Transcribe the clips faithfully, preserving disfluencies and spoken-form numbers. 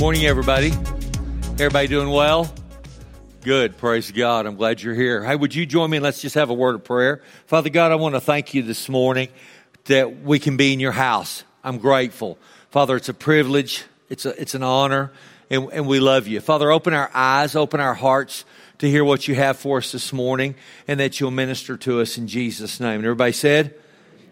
Morning, everybody. Everybody doing well? Good. Praise God. I'm glad you're here. Hey, would you join me and let's just have a word of prayer. Father God, I want to thank you this morning that we can be in your house. I'm grateful. Father, it's a privilege. It's a, it's an honor. And, and we love you. Father, open our eyes, open our hearts to hear what you have for us this morning and that you'll minister to us in Jesus' name. And everybody said,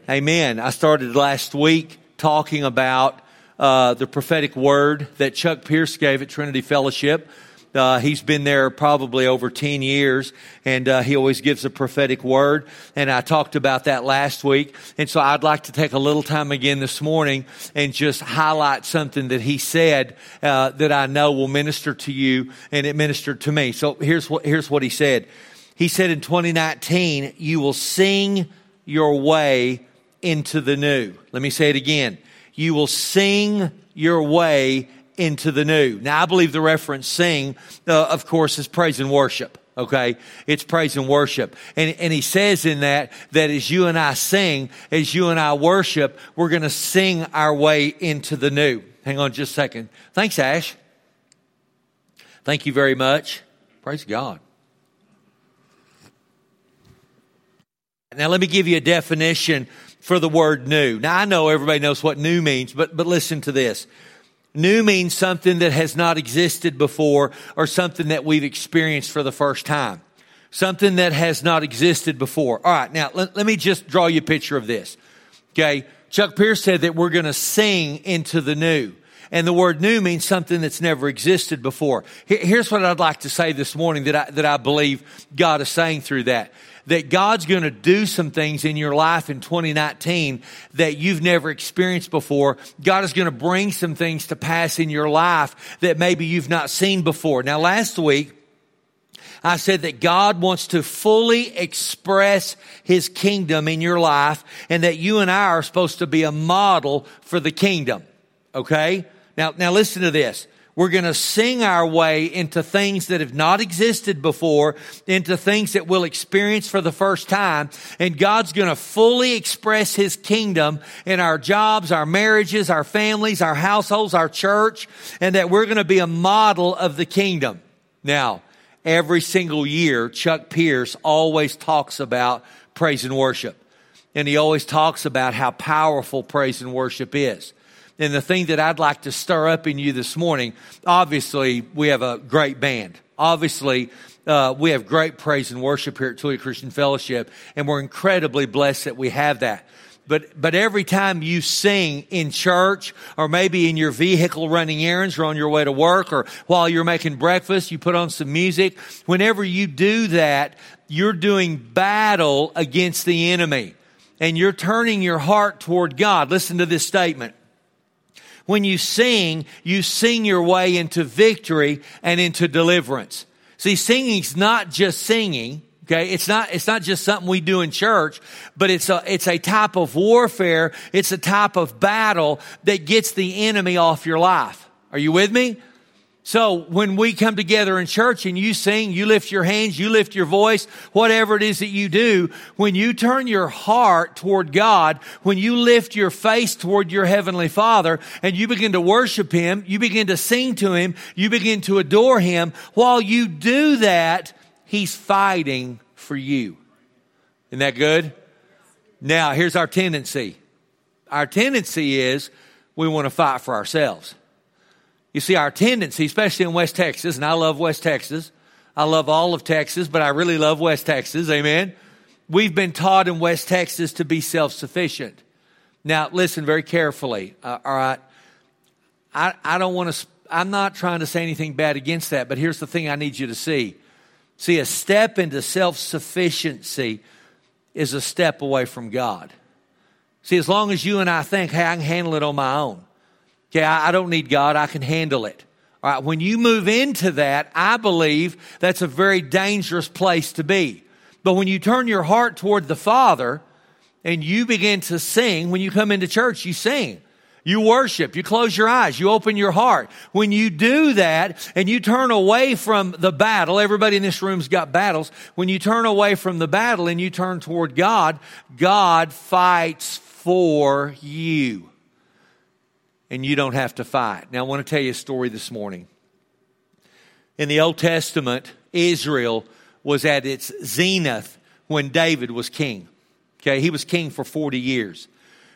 amen. I started last week talking about uh, the prophetic word that Chuck Pierce gave at Trinity Fellowship. Uh, he's been there probably over ten years, and uh, he always gives a prophetic word, and I talked about that last week. And so I'd like to take a little time again this morning and just highlight something that he said uh, that I know will minister to you, and it ministered to me. So here's what here's what he said. He said in twenty nineteen, you will sing your way into the new. Let me say it again. You will sing your way into the new. Now, I believe the reference sing, uh, of course, is praise and worship. Okay. It's praise and worship. And, and he says in that, that as you and I sing, as you and I worship, we're going to sing our way into the new. Hang on just a second. Thanks, Ash. Thank you very much. Praise God. Now, let me give you a definition for the word new. Now, I know everybody knows what new means, but, but listen to this. New means something that has not existed before or something that we've experienced for the first time. Something that has not existed before. All right, now let, let me just draw you a picture of this. Okay, Chuck Pierce said that we're going to sing into the new. And the word new means something that's never existed before. Here's what I'd like to say this morning that I, that I believe God is saying through that. That God's going to do some things in your life in twenty nineteen that you've never experienced before. God is going to bring some things to pass in your life that maybe you've not seen before. Now, last week, I said that God wants to fully express His kingdom in your life and that you and I are supposed to be a model for the kingdom. Okay? Now, now listen to this. We're going to sing our way into things that have not existed before, into things that we'll experience for the first time. And God's going to fully express His kingdom in our jobs, our marriages, our families, our households, our church, and that we're going to be a model of the kingdom. Now, every single year, Chuck Pierce always talks about praise and worship. And he always talks about how powerful praise and worship is. And the thing that I'd like to stir up in you this morning, obviously, we have a great band. Obviously, uh, we have great praise and worship here at Tooley Christian Fellowship, and we're incredibly blessed that we have that. But but every time you sing in church or maybe in your vehicle running errands or on your way to work or while you're making breakfast, you put on some music. Whenever you do that, you're doing battle against the enemy, and you're turning your heart toward God. Listen to this statement. When you sing, you sing your way into victory and into deliverance. See, singing's not just singing, okay? It's not, it's not just something we do in church, but it's a, it's a type of warfare. It's a type of battle that gets the enemy off your life. Are you with me? So when we come together in church and you sing, you lift your hands, you lift your voice, whatever it is that you do, when you turn your heart toward God, when you lift your face toward your Heavenly Father and you begin to worship Him, you begin to sing to Him, you begin to adore Him, while you do that, He's fighting for you. Isn't that good? Now, here's our tendency. Our tendency is we want to fight for ourselves. You see, our tendency, especially in West Texas, and I love West Texas. I love all of Texas, but I really love West Texas. Amen. We've been taught in West Texas to be self-sufficient. Now, listen very carefully. Uh, all right. I, I don't want to, I'm not trying to say anything bad against that, but here's the thing I need you to see. See, a step into self-sufficiency is a step away from God. See, as long as you and I think, hey, I can handle it on my own. Okay, I don't need God. I can handle it. All right. When you move into that, I believe that's a very dangerous place to be. But when you turn your heart toward the Father and you begin to sing, when you come into church, you sing, you worship, you close your eyes, you open your heart. When you do that and you turn away from the battle, everybody in this room's got battles. When you turn away from the battle and you turn toward God, God fights for you. and you don't have to fight. Now, I want to tell you a story this morning. In the Old Testament, Israel was at its zenith when David was king. Okay, he was king for forty years.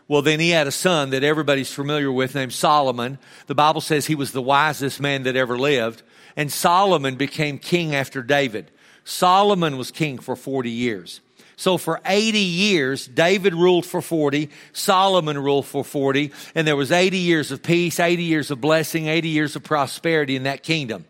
Well, then he had a son that everybody's familiar with named Solomon. The Bible says he was the wisest man that ever lived. And Solomon became king after David. Solomon was king for forty years. So for eighty years, David ruled for forty, Solomon ruled for forty, and there was eighty years of peace, eighty years of blessing, eighty years of prosperity in that kingdom.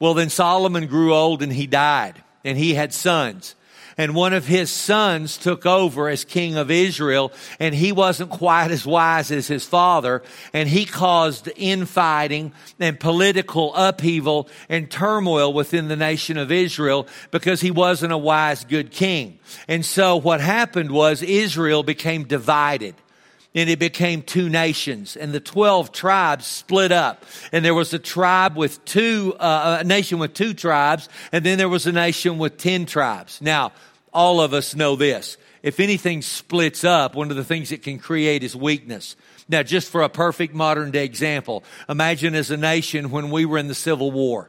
Well, then Solomon grew old and he died, and he had sons. And one of his sons took over as king of Israel, and he wasn't quite as wise as his father, and he caused infighting and political upheaval and turmoil within the nation of Israel because he wasn't a wise, good king. And so what happened was Israel became divided. And it became two nations, and the twelve tribes split up. And there was a tribe with two, uh, a nation with two tribes, and then there was a nation with ten tribes. Now, all of us know this. If anything splits up, one of the things it can create is weakness. Now, just for a perfect modern day example, imagine as a nation when we were in the Civil War.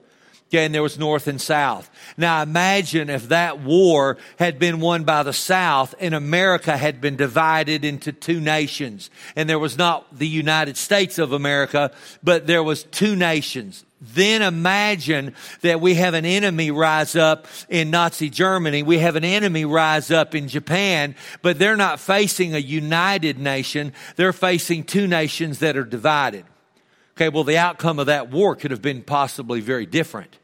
Okay, and there was North and South. Now imagine if that war had been won by the South and America had been divided into two nations. And there was not the United States of America, but there was two nations. Then imagine that we have an enemy rise up in Nazi Germany. We have an enemy rise up in Japan, but they're not facing a united nation. They're facing two nations that are divided. Okay, well, the outcome of that war could have been possibly very different.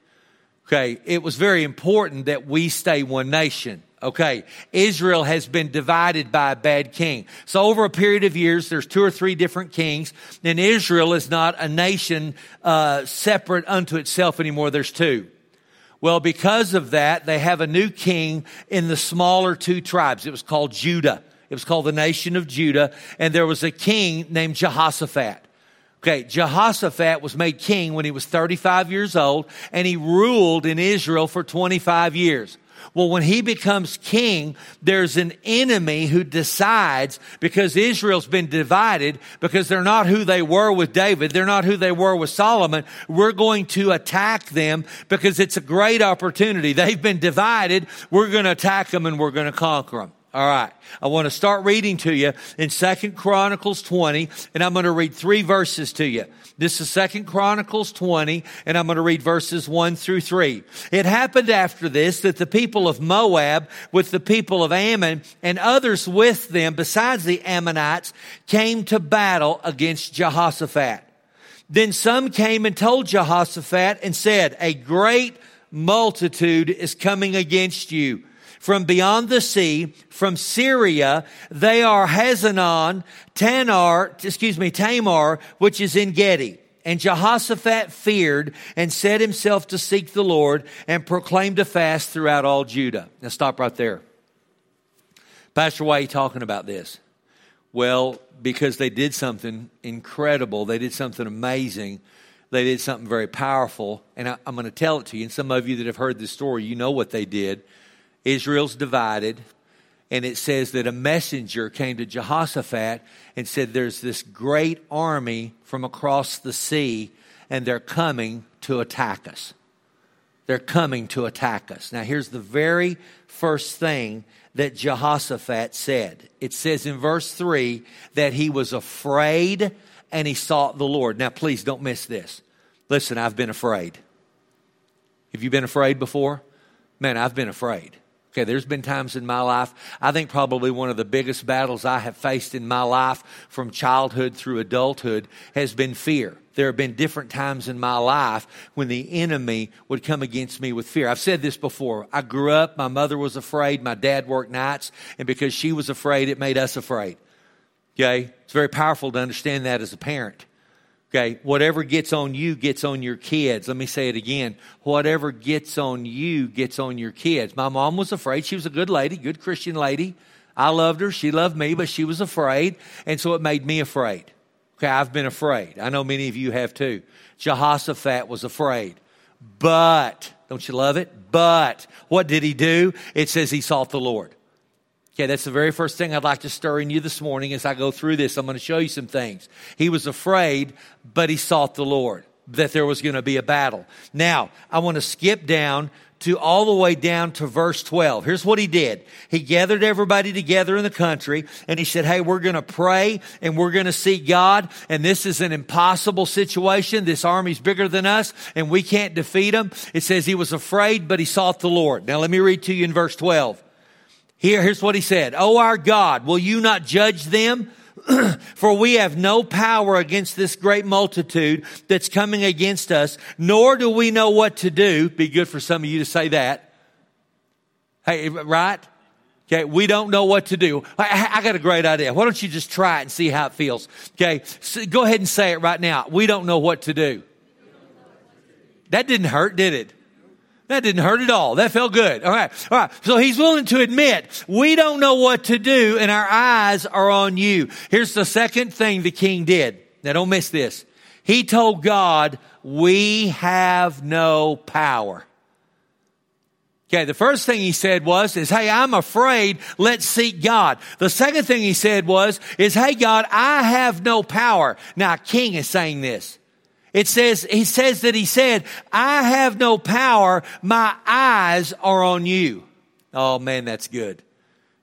Okay, it was very important that we stay one nation. Okay, Israel has been divided by a bad king. So over a period of years, there's two or three different kings, and Israel is not a nation uh, separate unto itself anymore. There's two. Well, because of that, they have a new king in the smaller two tribes. It was called Judah. It was called the nation of Judah, and there was a king named Jehoshaphat. Okay, Jehoshaphat was made king when he was thirty-five years old, and he ruled in Israel for twenty-five years. Well, when he becomes king, there's an enemy who decides, because Israel's been divided, because they're not who they were with David, they're not who they were with Solomon, we're going to attack them because it's a great opportunity. They've been divided, we're going to attack them and we're going to conquer them. All right, I want to start reading to you in Second Chronicles twenty, and I'm going to read three verses to you. This is Second Chronicles twenty, and I'm going to read verses one through three. It happened after this that the people of Moab with the people of Ammon and others with them besides the Ammonites came to battle against Jehoshaphat. Then some came and told Jehoshaphat and said, "A great multitude is coming against you. From beyond the sea, from Syria, they are Hazanon, Tanar, excuse me, Tamar, which is in Gedi." And Jehoshaphat feared and set himself to seek the Lord and proclaimed a fast throughout all Judah. Now stop right there. Pastor, why are you talking about this? Well, because they did something incredible. They did something amazing. They did something very powerful. And I, I'm going to tell it to you. And some of you that have heard this story, you know what they did. Israel's divided, and it says that a messenger came to Jehoshaphat and said, "There's this great army from across the sea, and they're coming to attack us. They're coming to attack us." Now, here's the very first thing that Jehoshaphat said. It says in verse three that he was afraid and he sought the Lord. Now, please don't miss this. Listen, I've been afraid. Have you been afraid before? Man, I've been afraid. Okay, there's been times in my life, I think probably one of the biggest battles I have faced in my life from childhood through adulthood has been fear. There have been different times in my life when the enemy would come against me with fear. I've said this before. I grew up, my mother was afraid, my dad worked nights, and because she was afraid, it made us afraid. Okay, it's very powerful to understand that as a parent. Okay, whatever gets on you gets on your kids. Let me say it again. Whatever gets on you gets on your kids. My mom was afraid. She was a good lady, good Christian lady. I loved her. She loved me, but she was afraid. And so it made me afraid. Okay, I've been afraid. I know many of you have too. Jehoshaphat was afraid. But, don't you love it? But, what did he do? It says he sought the Lord. Okay, that's the very first thing I'd like to stir in you this morning as I go through this. I'm going to show you some things. He was afraid, but he sought the Lord, that there was going to be a battle. Now, I want to skip down to all the way down to verse twelve. Here's what he did. He gathered everybody together in the country and he said, hey, we're going to pray and we're going to see God. And this is an impossible situation. This army's bigger than us and we can't defeat them. It says he was afraid, but he sought the Lord. Now, let me read to you in verse twelve. Here, here's what he said. Oh, our God, will you not judge them? For we have no power against this great multitude that's coming against us, nor do we know what to do. Be good for some of you to say that. Hey, right? Okay, we don't know what to do. I, I got a great idea. Why don't you just try it and see how it feels? Okay, so go ahead and say it right now. We don't know what to do. That didn't hurt, did it? That didn't hurt at all. That felt good. All right. All right. So he's willing to admit, we don't know what to do and our eyes are on you. Here's the second thing the king did. Now don't miss this. He told God, we have no power. Okay, the first thing he said was, is, hey, I'm afraid, let's seek God. The second thing he said was, is, hey, God, I have no power. Now, a king is saying this. It says, he says that he said, I have no power. My eyes are on you. Oh man, that's good.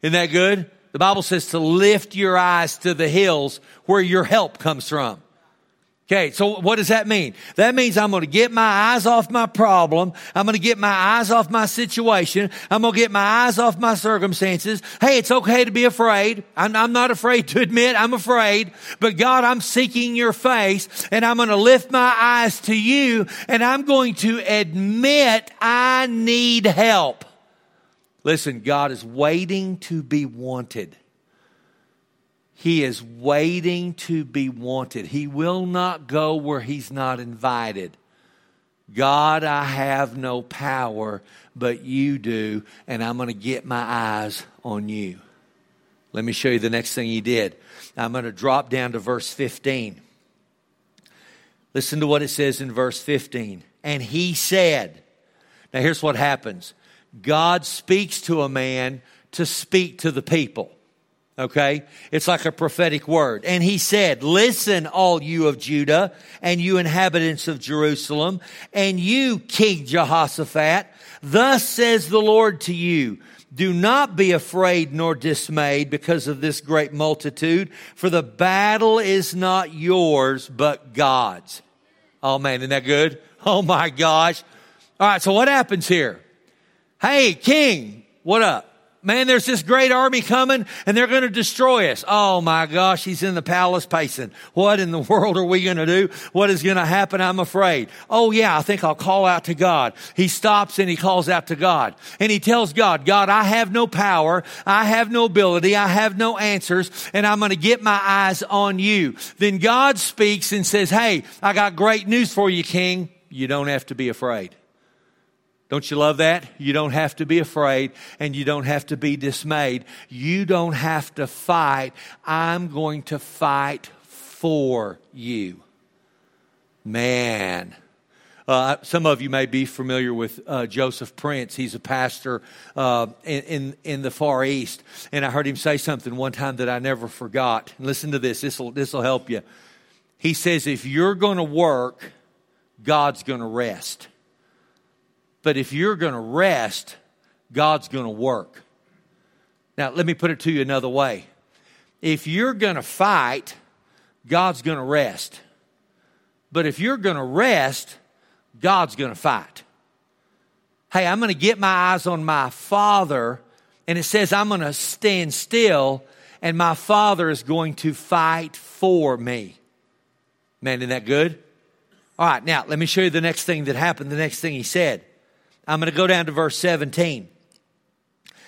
Isn't that good? The Bible says to lift your eyes to the hills where your help comes from. Okay, so what does that mean? That means I'm going to get my eyes off my problem. I'm going to get my eyes off my situation. I'm going to get my eyes off my circumstances. Hey, it's okay to be afraid. I'm, I'm not afraid to admit I'm afraid. But God, I'm seeking your face, and I'm going to lift my eyes to you, and I'm going to admit I need help. Listen, God is waiting to be wanted. He is waiting to be wanted. He will not go where he's not invited. God, I have no power, but you do, and I'm going to get my eyes on you. Let me show you the next thing he did. I'm going to drop down to verse fifteen. Listen to what it says in verse fifteen. And he said, now here's what happens. God speaks to a man to speak to the people. Okay, it's like a prophetic word. And he said, listen, all you of Judah and you inhabitants of Jerusalem and you, King Jehoshaphat, thus says the Lord to you, do not be afraid nor dismayed because of this great multitude, for the battle is not yours, but God's. Oh man, isn't that good? Oh my gosh. All right, so what happens here? Hey, King, what up? Man, there's this great army coming and they're going to destroy us. Oh my gosh, he's in the palace pacing. What in the world are we going to do? What is going to happen? I'm afraid. Oh yeah, I think I'll call out to God. He stops and he calls out to God. And he tells God, God, I have no power. I have no ability. I have no answers. And I'm going to get my eyes on you. Then God speaks and says, hey, I got great news for you, King. You don't have to be afraid. Don't you love that? You don't have to be afraid and you don't have to be dismayed. You don't have to fight. I'm going to fight for you. Man. Uh, some of you may be familiar with uh, Joseph Prince. He's a pastor uh, in, in, in the Far East. And I heard him say something one time that I never forgot. Listen to this. This will this will help you. He says, if you're going to work, God's going to rest. But if you're going to rest, God's going to work. Now, let me put it to you another way. If you're going to fight, God's going to rest. But if you're going to rest, God's going to fight. Hey, I'm going to get my eyes on my Father, and it says I'm going to stand still, and my Father is going to fight for me. Man, isn't that good? All right, now, let me show you the next thing that happened, the next thing he said. I'm going to go down to verse seventeen.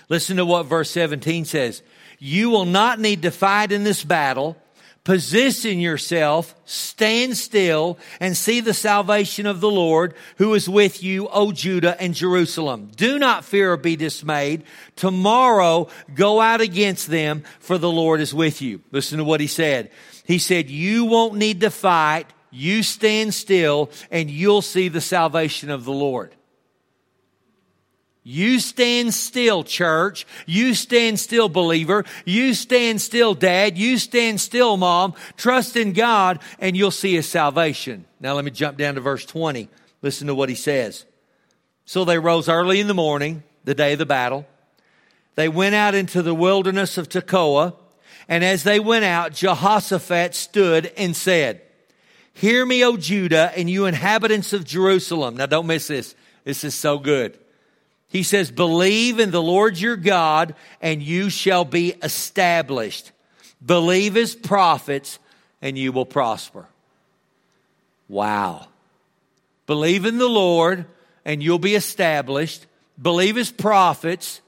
Listen to what verse seventeen says. You will not need to fight in this battle. Position yourself, stand still, and see the salvation of the Lord who is with you, O Judah and Jerusalem. Do not fear or be dismayed. Tomorrow go out against them, for the Lord is with you. Listen to what he said. He said, you won't need to fight. You stand still, and you'll see the salvation of the Lord. You stand still, church. You stand still, believer. You stand still, dad. You stand still, mom. Trust in God and you'll see his salvation. Now let me jump down to verse twenty. Listen to what he says. So they rose early in the morning, the day of the battle. They went out into the wilderness of Tekoa. And as they went out, Jehoshaphat stood and said, "Hear me, O Judah, and you inhabitants of Jerusalem." Now don't miss this. This is so good. He says, "Believe in the Lord your God, and you shall be established. Believe his prophets, and you will prosper." Wow. Believe in the Lord, and you'll be established. Believe his prophets,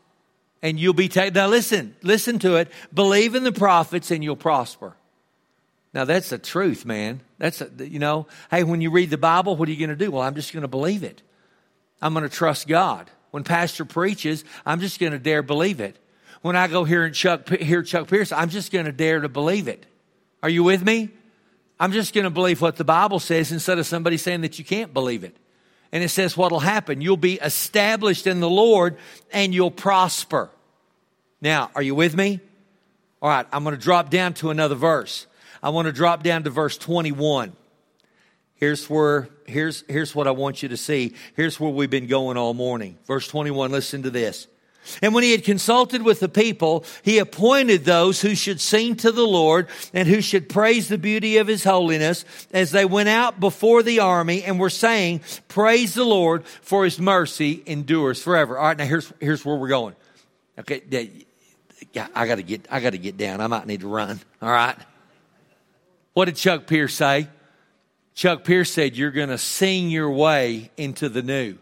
and you'll be taken. Now listen, listen to it. Believe in the prophets, and you'll prosper. Now that's the truth, man. That's, a, you know, hey, when you read the Bible, what are you going to do? Well, I'm just going to believe it. I'm going to trust God. When pastor preaches, I'm just going to dare believe it. When I go here and Chuck, hear Chuck Pierce, I'm just going to dare to believe it. Are you with me? I'm just going to believe what the Bible says instead of somebody saying that you can't believe it. And it says what will happen. You'll be established in the Lord and you'll prosper. Now, are you with me? All right, I'm going to drop down to another verse. I want to drop down to verse twenty-one. Here's where, here's, here's what I want you to see. Here's where we've been going all morning. Verse twenty-one, listen to this. "And when he had consulted with the people, he appointed those who should sing to the Lord and who should praise the beauty of his holiness as they went out before the army and were saying, 'Praise the Lord, for his mercy endures forever.'" All right, now here's, here's where we're going. Okay, I gotta get, I gotta get down. I might need to run. All right. What did Chuck Pierce say? Chuck Pierce said, you're going to sing your way into the new.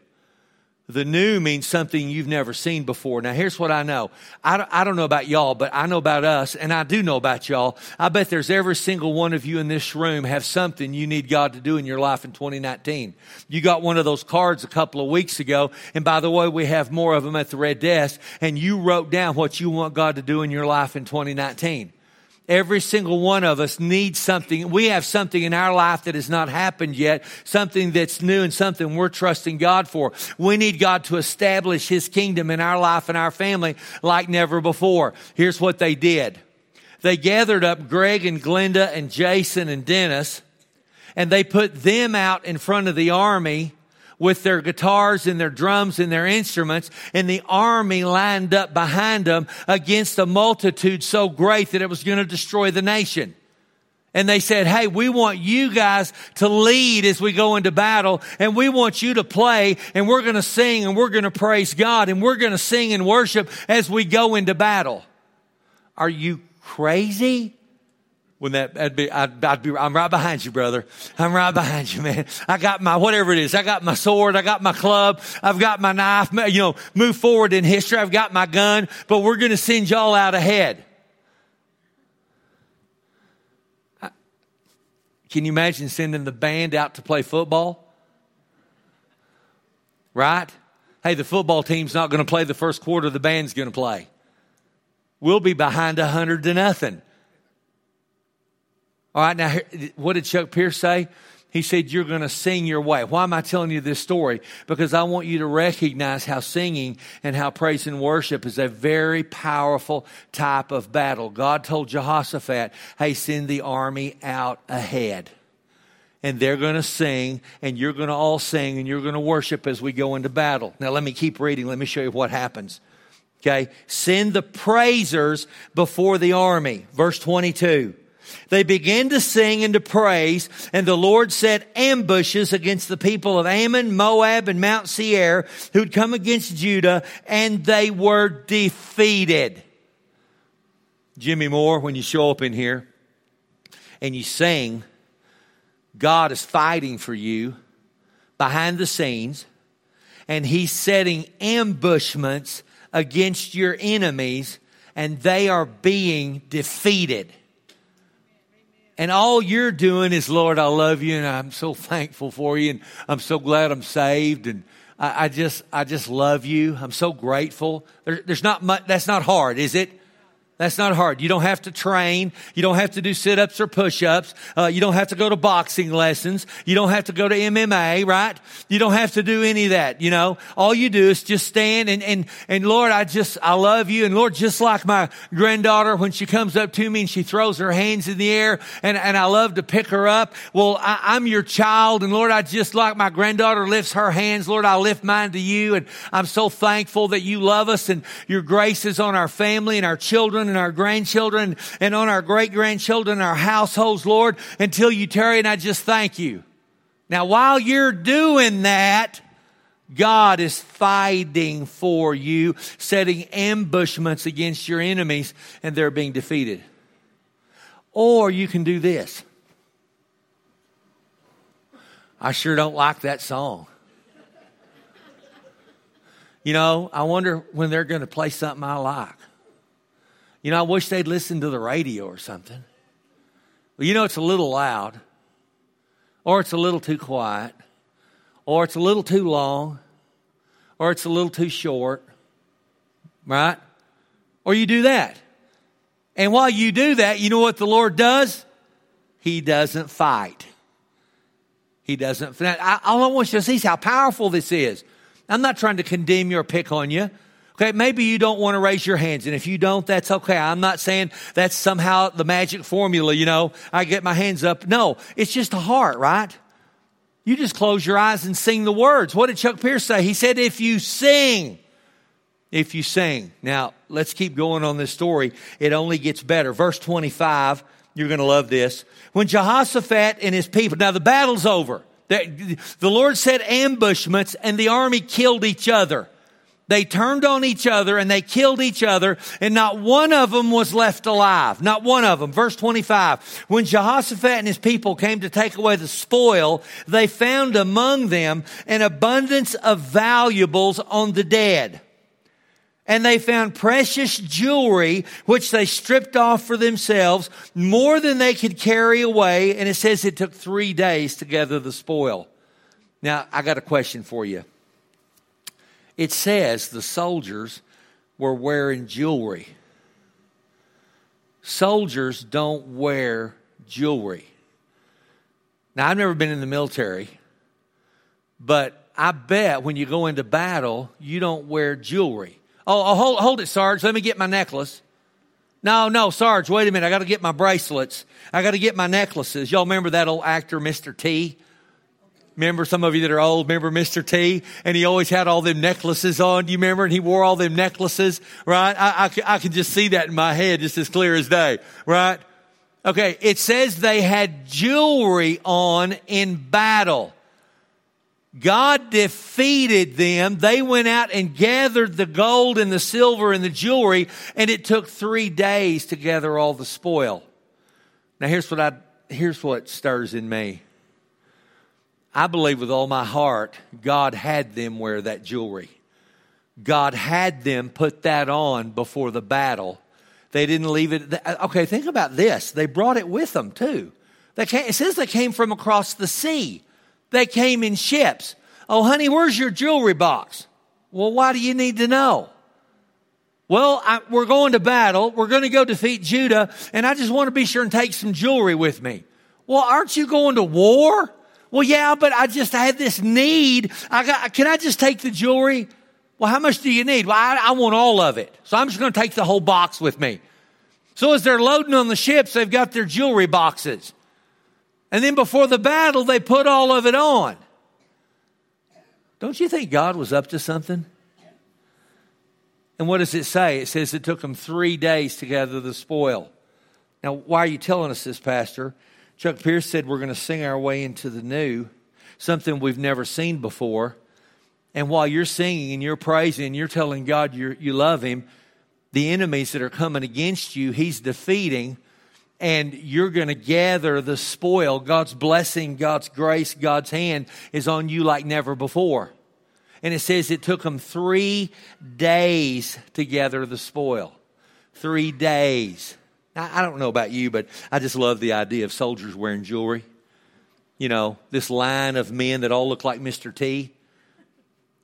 The new means something you've never seen before. Now, here's what I know. I don't, I don't know about y'all, but I know about us, and I do know about y'all. I bet there's every single one of you in this room have something you need God to do in your life in twenty nineteen. You got one of those cards a couple of weeks ago, and by the way, we have more of them at the red desk, and you wrote down what you want God to do in your life in twenty nineteen. Every single one of us needs something. We have something in our life that has not happened yet, something that's new and something we're trusting God for. We need God to establish his kingdom in our life and our family like never before. Here's what they did. They gathered up Greg and Glenda and Jason and Dennis, and they put them out in front of the army with their guitars and their drums and their instruments, and the army lined up behind them against a multitude so great that it was going to destroy the nation. And they said, hey, we want you guys to lead as we go into battle, and we want you to play, and we're going to sing, and we're going to praise God, and we're going to sing and worship as we go into battle. Are you crazy? Wouldn't that, I'd be, I'd, I'd be, I'm right behind you, brother. I'm right behind you, man. I got my, whatever it is. I got my sword. I got my club. I've got my knife. You know, move forward in history. I've got my gun, but we're going to send y'all out ahead. I, can you imagine sending the band out to play football? Right? Hey, the football team's not going to play the first quarter. The band's going to play. We'll be behind a hundred to nothing. All right, now, what did Chuck Pierce say? He said, you're going to sing your way. Why am I telling you this story? Because I want you to recognize how singing and how praise and worship is a very powerful type of battle. God told Jehoshaphat, hey, send the army out ahead. And they're going to sing, and you're going to all sing, and you're going to worship as we go into battle. Now, let me keep reading. Let me show you what happens. Okay, send the praisers before the army. Verse twenty-two. They began to sing and to praise, and the Lord set ambushes against the people of Ammon, Moab, and Mount Seir, who'd come against Judah, and they were defeated. Jimmy Moore, when you show up in here and you sing, God is fighting for you behind the scenes, and he's setting ambushments against your enemies, and they are being defeated. And all you're doing is, Lord, I love you, and I'm so thankful for you, and I'm so glad I'm saved, and I, I just, I just love you. I'm so grateful. There, there's not much. That's not hard, is it? That's not hard. You don't have to train. You don't have to do sit-ups or push-ups. Uh, you don't have to go to boxing lessons. You don't have to go to M M A, right? You don't have to do any of that, you know. All you do is just stand and, and, and Lord, I just, I love you. And Lord, just like my granddaughter, when she comes up to me and she throws her hands in the air and, and I love to pick her up. Well, I, I'm your child. And Lord, I just like my granddaughter lifts her hands. Lord, I lift mine to you. And I'm so thankful that you love us and your grace is on our family and our children and our grandchildren and on our great-grandchildren, our households, Lord, until you tarry, and I just thank you. Now, while you're doing that, God is fighting for you, setting ambushments against your enemies, and they're being defeated. Or you can do this. I sure don't like that song. You know, I wonder when they're going to play something I like. You know, I wish they'd listen to the radio or something. Well, you know, it's a little loud, or it's a little too quiet, or it's a little too long, or it's a little too short, right? Or you do that. And while you do that, you know what the Lord does? He doesn't fight. He doesn't fight. All I want you to see is how powerful this is. I'm not trying to condemn you or pick on you. Okay, maybe you don't want to raise your hands, and if you don't, that's okay. I'm not saying that's somehow the magic formula, you know, I get my hands up. No, it's just the heart, right? You just close your eyes and sing the words. What did Chuck Pierce say? He said, if you sing, if you sing. Now, let's keep going on this story. It only gets better. Verse twenty-five, you're going to love this. When Jehoshaphat and his people, now the battle's over. The Lord set ambushments, and the army killed each other. They turned on each other and they killed each other, and not one of them was left alive. Not one of them. Verse twenty-five. When Jehoshaphat and his people came to take away the spoil, they found among them an abundance of valuables on the dead. And they found precious jewelry, which they stripped off for themselves, more than they could carry away. And it says it took three days to gather the spoil. Now, I got a question for you. It says the soldiers were wearing jewelry. Soldiers don't wear jewelry. Now, I've never been in the military, but I bet when you go into battle, you don't wear jewelry. Oh, oh hold, hold it, Sarge. Let me get my necklace. No, no, Sarge, wait a minute. I got to get my bracelets. I got to get my necklaces. Y'all remember that old actor, Mister T? Remember, some of you that are old, remember Mister T? And he always had all them necklaces on. Do you remember? And he wore all them necklaces, right? I, I, I can just see that in my head just as clear as day, right? Okay, it says they had jewelry on in battle. God defeated them. They went out and gathered the gold and the silver and the jewelry, and it took three days to gather all the spoil. Now, here's what I, here's what stirs in me. I believe with all my heart, God had them wear that jewelry. God had them put that on before the battle. They didn't leave it. Okay, think about this. They brought it with them too. They came, it says they came from across the sea. They came in ships. Oh, honey, where's your jewelry box? Well, why do you need to know? Well, I, we're going to battle. We're going to go defeat Judah, and I just want to be sure and take some jewelry with me. Well, aren't you going to war? Well, yeah, but I just I had this need. I got. Can I just take the jewelry? Well, how much do you need? Well, I, I want all of it. So I'm just going to take the whole box with me. So as they're loading on the ships, they've got their jewelry boxes. And then before the battle, they put all of it on. Don't you think God was up to something? And what does it say? It says it took them three days to gather the spoil. Now, why are you telling us this, Pastor? Chuck Pierce said we're going to sing our way into the new, something we've never seen before. And while you're singing and you're praising and you're telling God you're, you love him, the enemies that are coming against you, he's defeating, and you're going to gather the spoil. God's blessing, God's grace, God's hand is on you like never before. And it says it took them three days to gather the spoil. Three days. I don't know about you, but I just love the idea of soldiers wearing jewelry. You know, this line of men that all look like Mister T.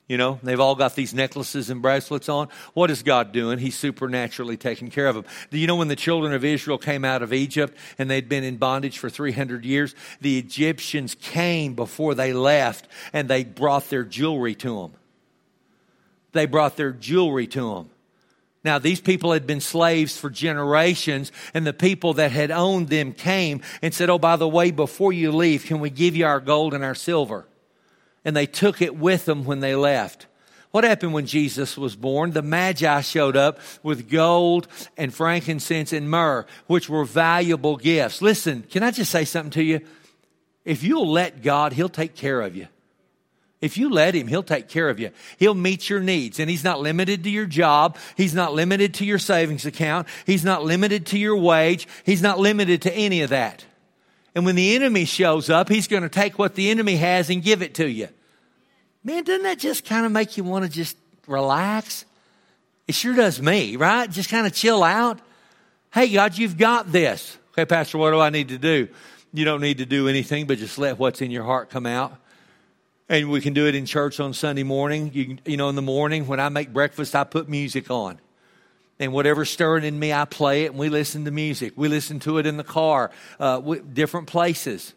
You know, they've all got these necklaces and bracelets on. What is God doing? He's supernaturally taking care of them. Do you know when the children of Israel came out of Egypt and they'd been in bondage for three hundred years? The Egyptians came before they left and they brought their jewelry to them. They brought their jewelry to them. Now, these people had been slaves for generations, and the people that had owned them came and said, oh, by the way, before you leave, can we give you our gold and our silver? And they took it with them when they left. What happened when Jesus was born? The Magi showed up with gold and frankincense and myrrh, which were valuable gifts. Listen, can I just say something to you? If you'll let God, He'll take care of you. If you let Him, He'll take care of you. He'll meet your needs. And He's not limited to your job. He's not limited to your savings account. He's not limited to your wage. He's not limited to any of that. And when the enemy shows up, he's going to take what the enemy has and give it to you. Man, doesn't that just kind of make you want to just relax? It sure does me, right? Just kind of chill out. Hey, God, you've got this. Okay, Pastor, what do I need to do? You don't need to do anything, but just let what's in your heart come out. And we can do it in church on Sunday morning. You can, you know, in the morning when I make breakfast, I put music on. And whatever's stirring in me, I play it, and we listen to music. We listen to it in the car, uh, with different places.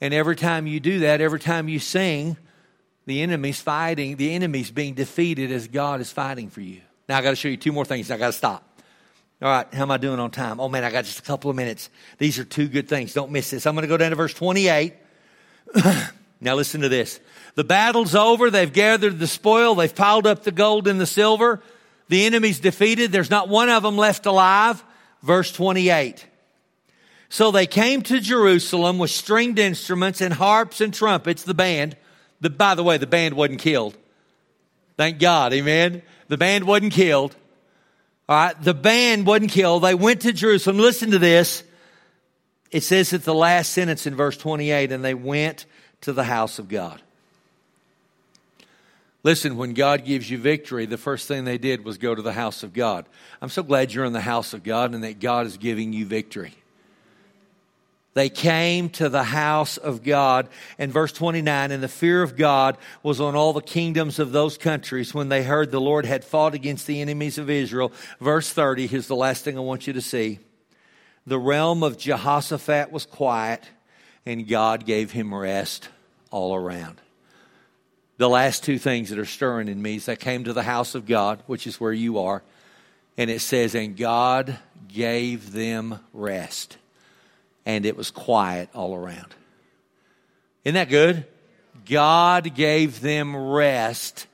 And every time you do that, every time you sing, the enemy's fighting. The enemy's being defeated as God is fighting for you. Now, I got to show you two more things. I got to stop. All right, how am I doing on time? Oh, man, I got just a couple of minutes. These are two good things. Don't miss this. I'm going to go down to verse twenty-eight. Now, listen to this. The battle's over. They've gathered the spoil. They've piled up the gold and the silver. The enemy's defeated. There's not one of them left alive. Verse twenty-eight. So they came to Jerusalem with stringed instruments and harps and trumpets. The band. The, by the way, the band wasn't killed. Thank God. Amen. The band wasn't killed. All right. The band wasn't killed. They went to Jerusalem. Listen to this. It says at the last sentence in verse twenty-eight, and they went to the house of God. Listen, when God gives you victory, the first thing they did was go to the house of God. I'm so glad you're in the house of God and that God is giving you victory. They came to the house of God. And verse twenty-nine, and the fear of God was on all the kingdoms of those countries when they heard the Lord had fought against the enemies of Israel. Verse thirty, here's the last thing I want you to see. The realm of Jehoshaphat was quiet, and God gave him rest all around. The last two things that are stirring in me is I came to the house of God, which is where you are. And it says, and God gave them rest. And it was quiet all around. Isn't that good? God gave them rest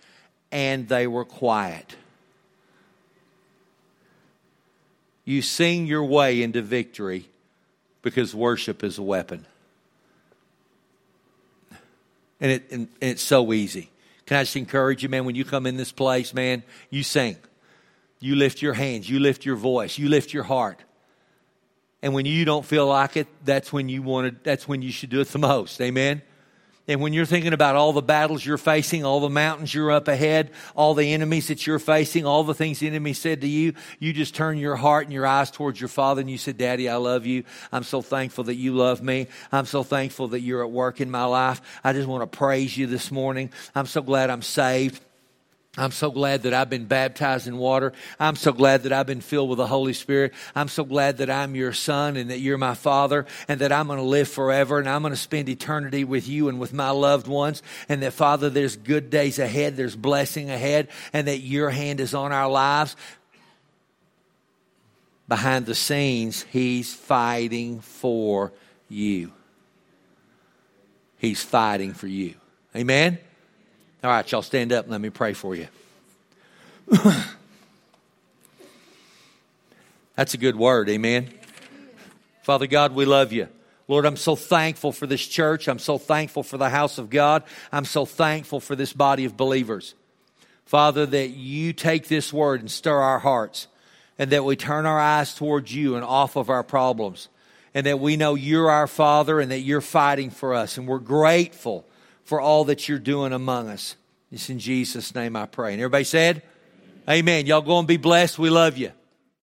and they were quiet. You sing your way into victory because worship is a weapon. And, it, and, and it's so easy. Can I just encourage you, man, when you come in this place, man, you sing. You lift your hands. You lift your voice. You lift your heart. And when you don't feel like it, that's when you want to, that's when you should do it the most. Amen? And when you're thinking about all the battles you're facing, all the mountains you're up ahead, all the enemies that you're facing, all the things the enemy said to you, you just turn your heart and your eyes towards your Father and you say, Daddy, I love you. I'm so thankful that you love me. I'm so thankful that you're at work in my life. I just want to praise you this morning. I'm so glad I'm saved. I'm so glad that I've been baptized in water. I'm so glad that I've been filled with the Holy Spirit. I'm so glad that I'm your son and that you're my Father and that I'm going to live forever and I'm going to spend eternity with you and with my loved ones. And that, Father, there's good days ahead. There's blessing ahead and that your hand is on our lives. Behind the scenes, he's fighting for you. He's fighting for you. Amen? All right, y'all stand up and let me pray for you. That's a good word, amen? Father God, we love you. Lord, I'm so thankful for this church. I'm so thankful for the house of God. I'm so thankful for this body of believers. Father, that you take this word and stir our hearts and that we turn our eyes towards you and off of our problems and that we know you're our Father and that you're fighting for us and we're grateful for all that you're doing among us. It's in Jesus' name I pray. And everybody said, amen. Amen. Y'all go and be blessed. We love you.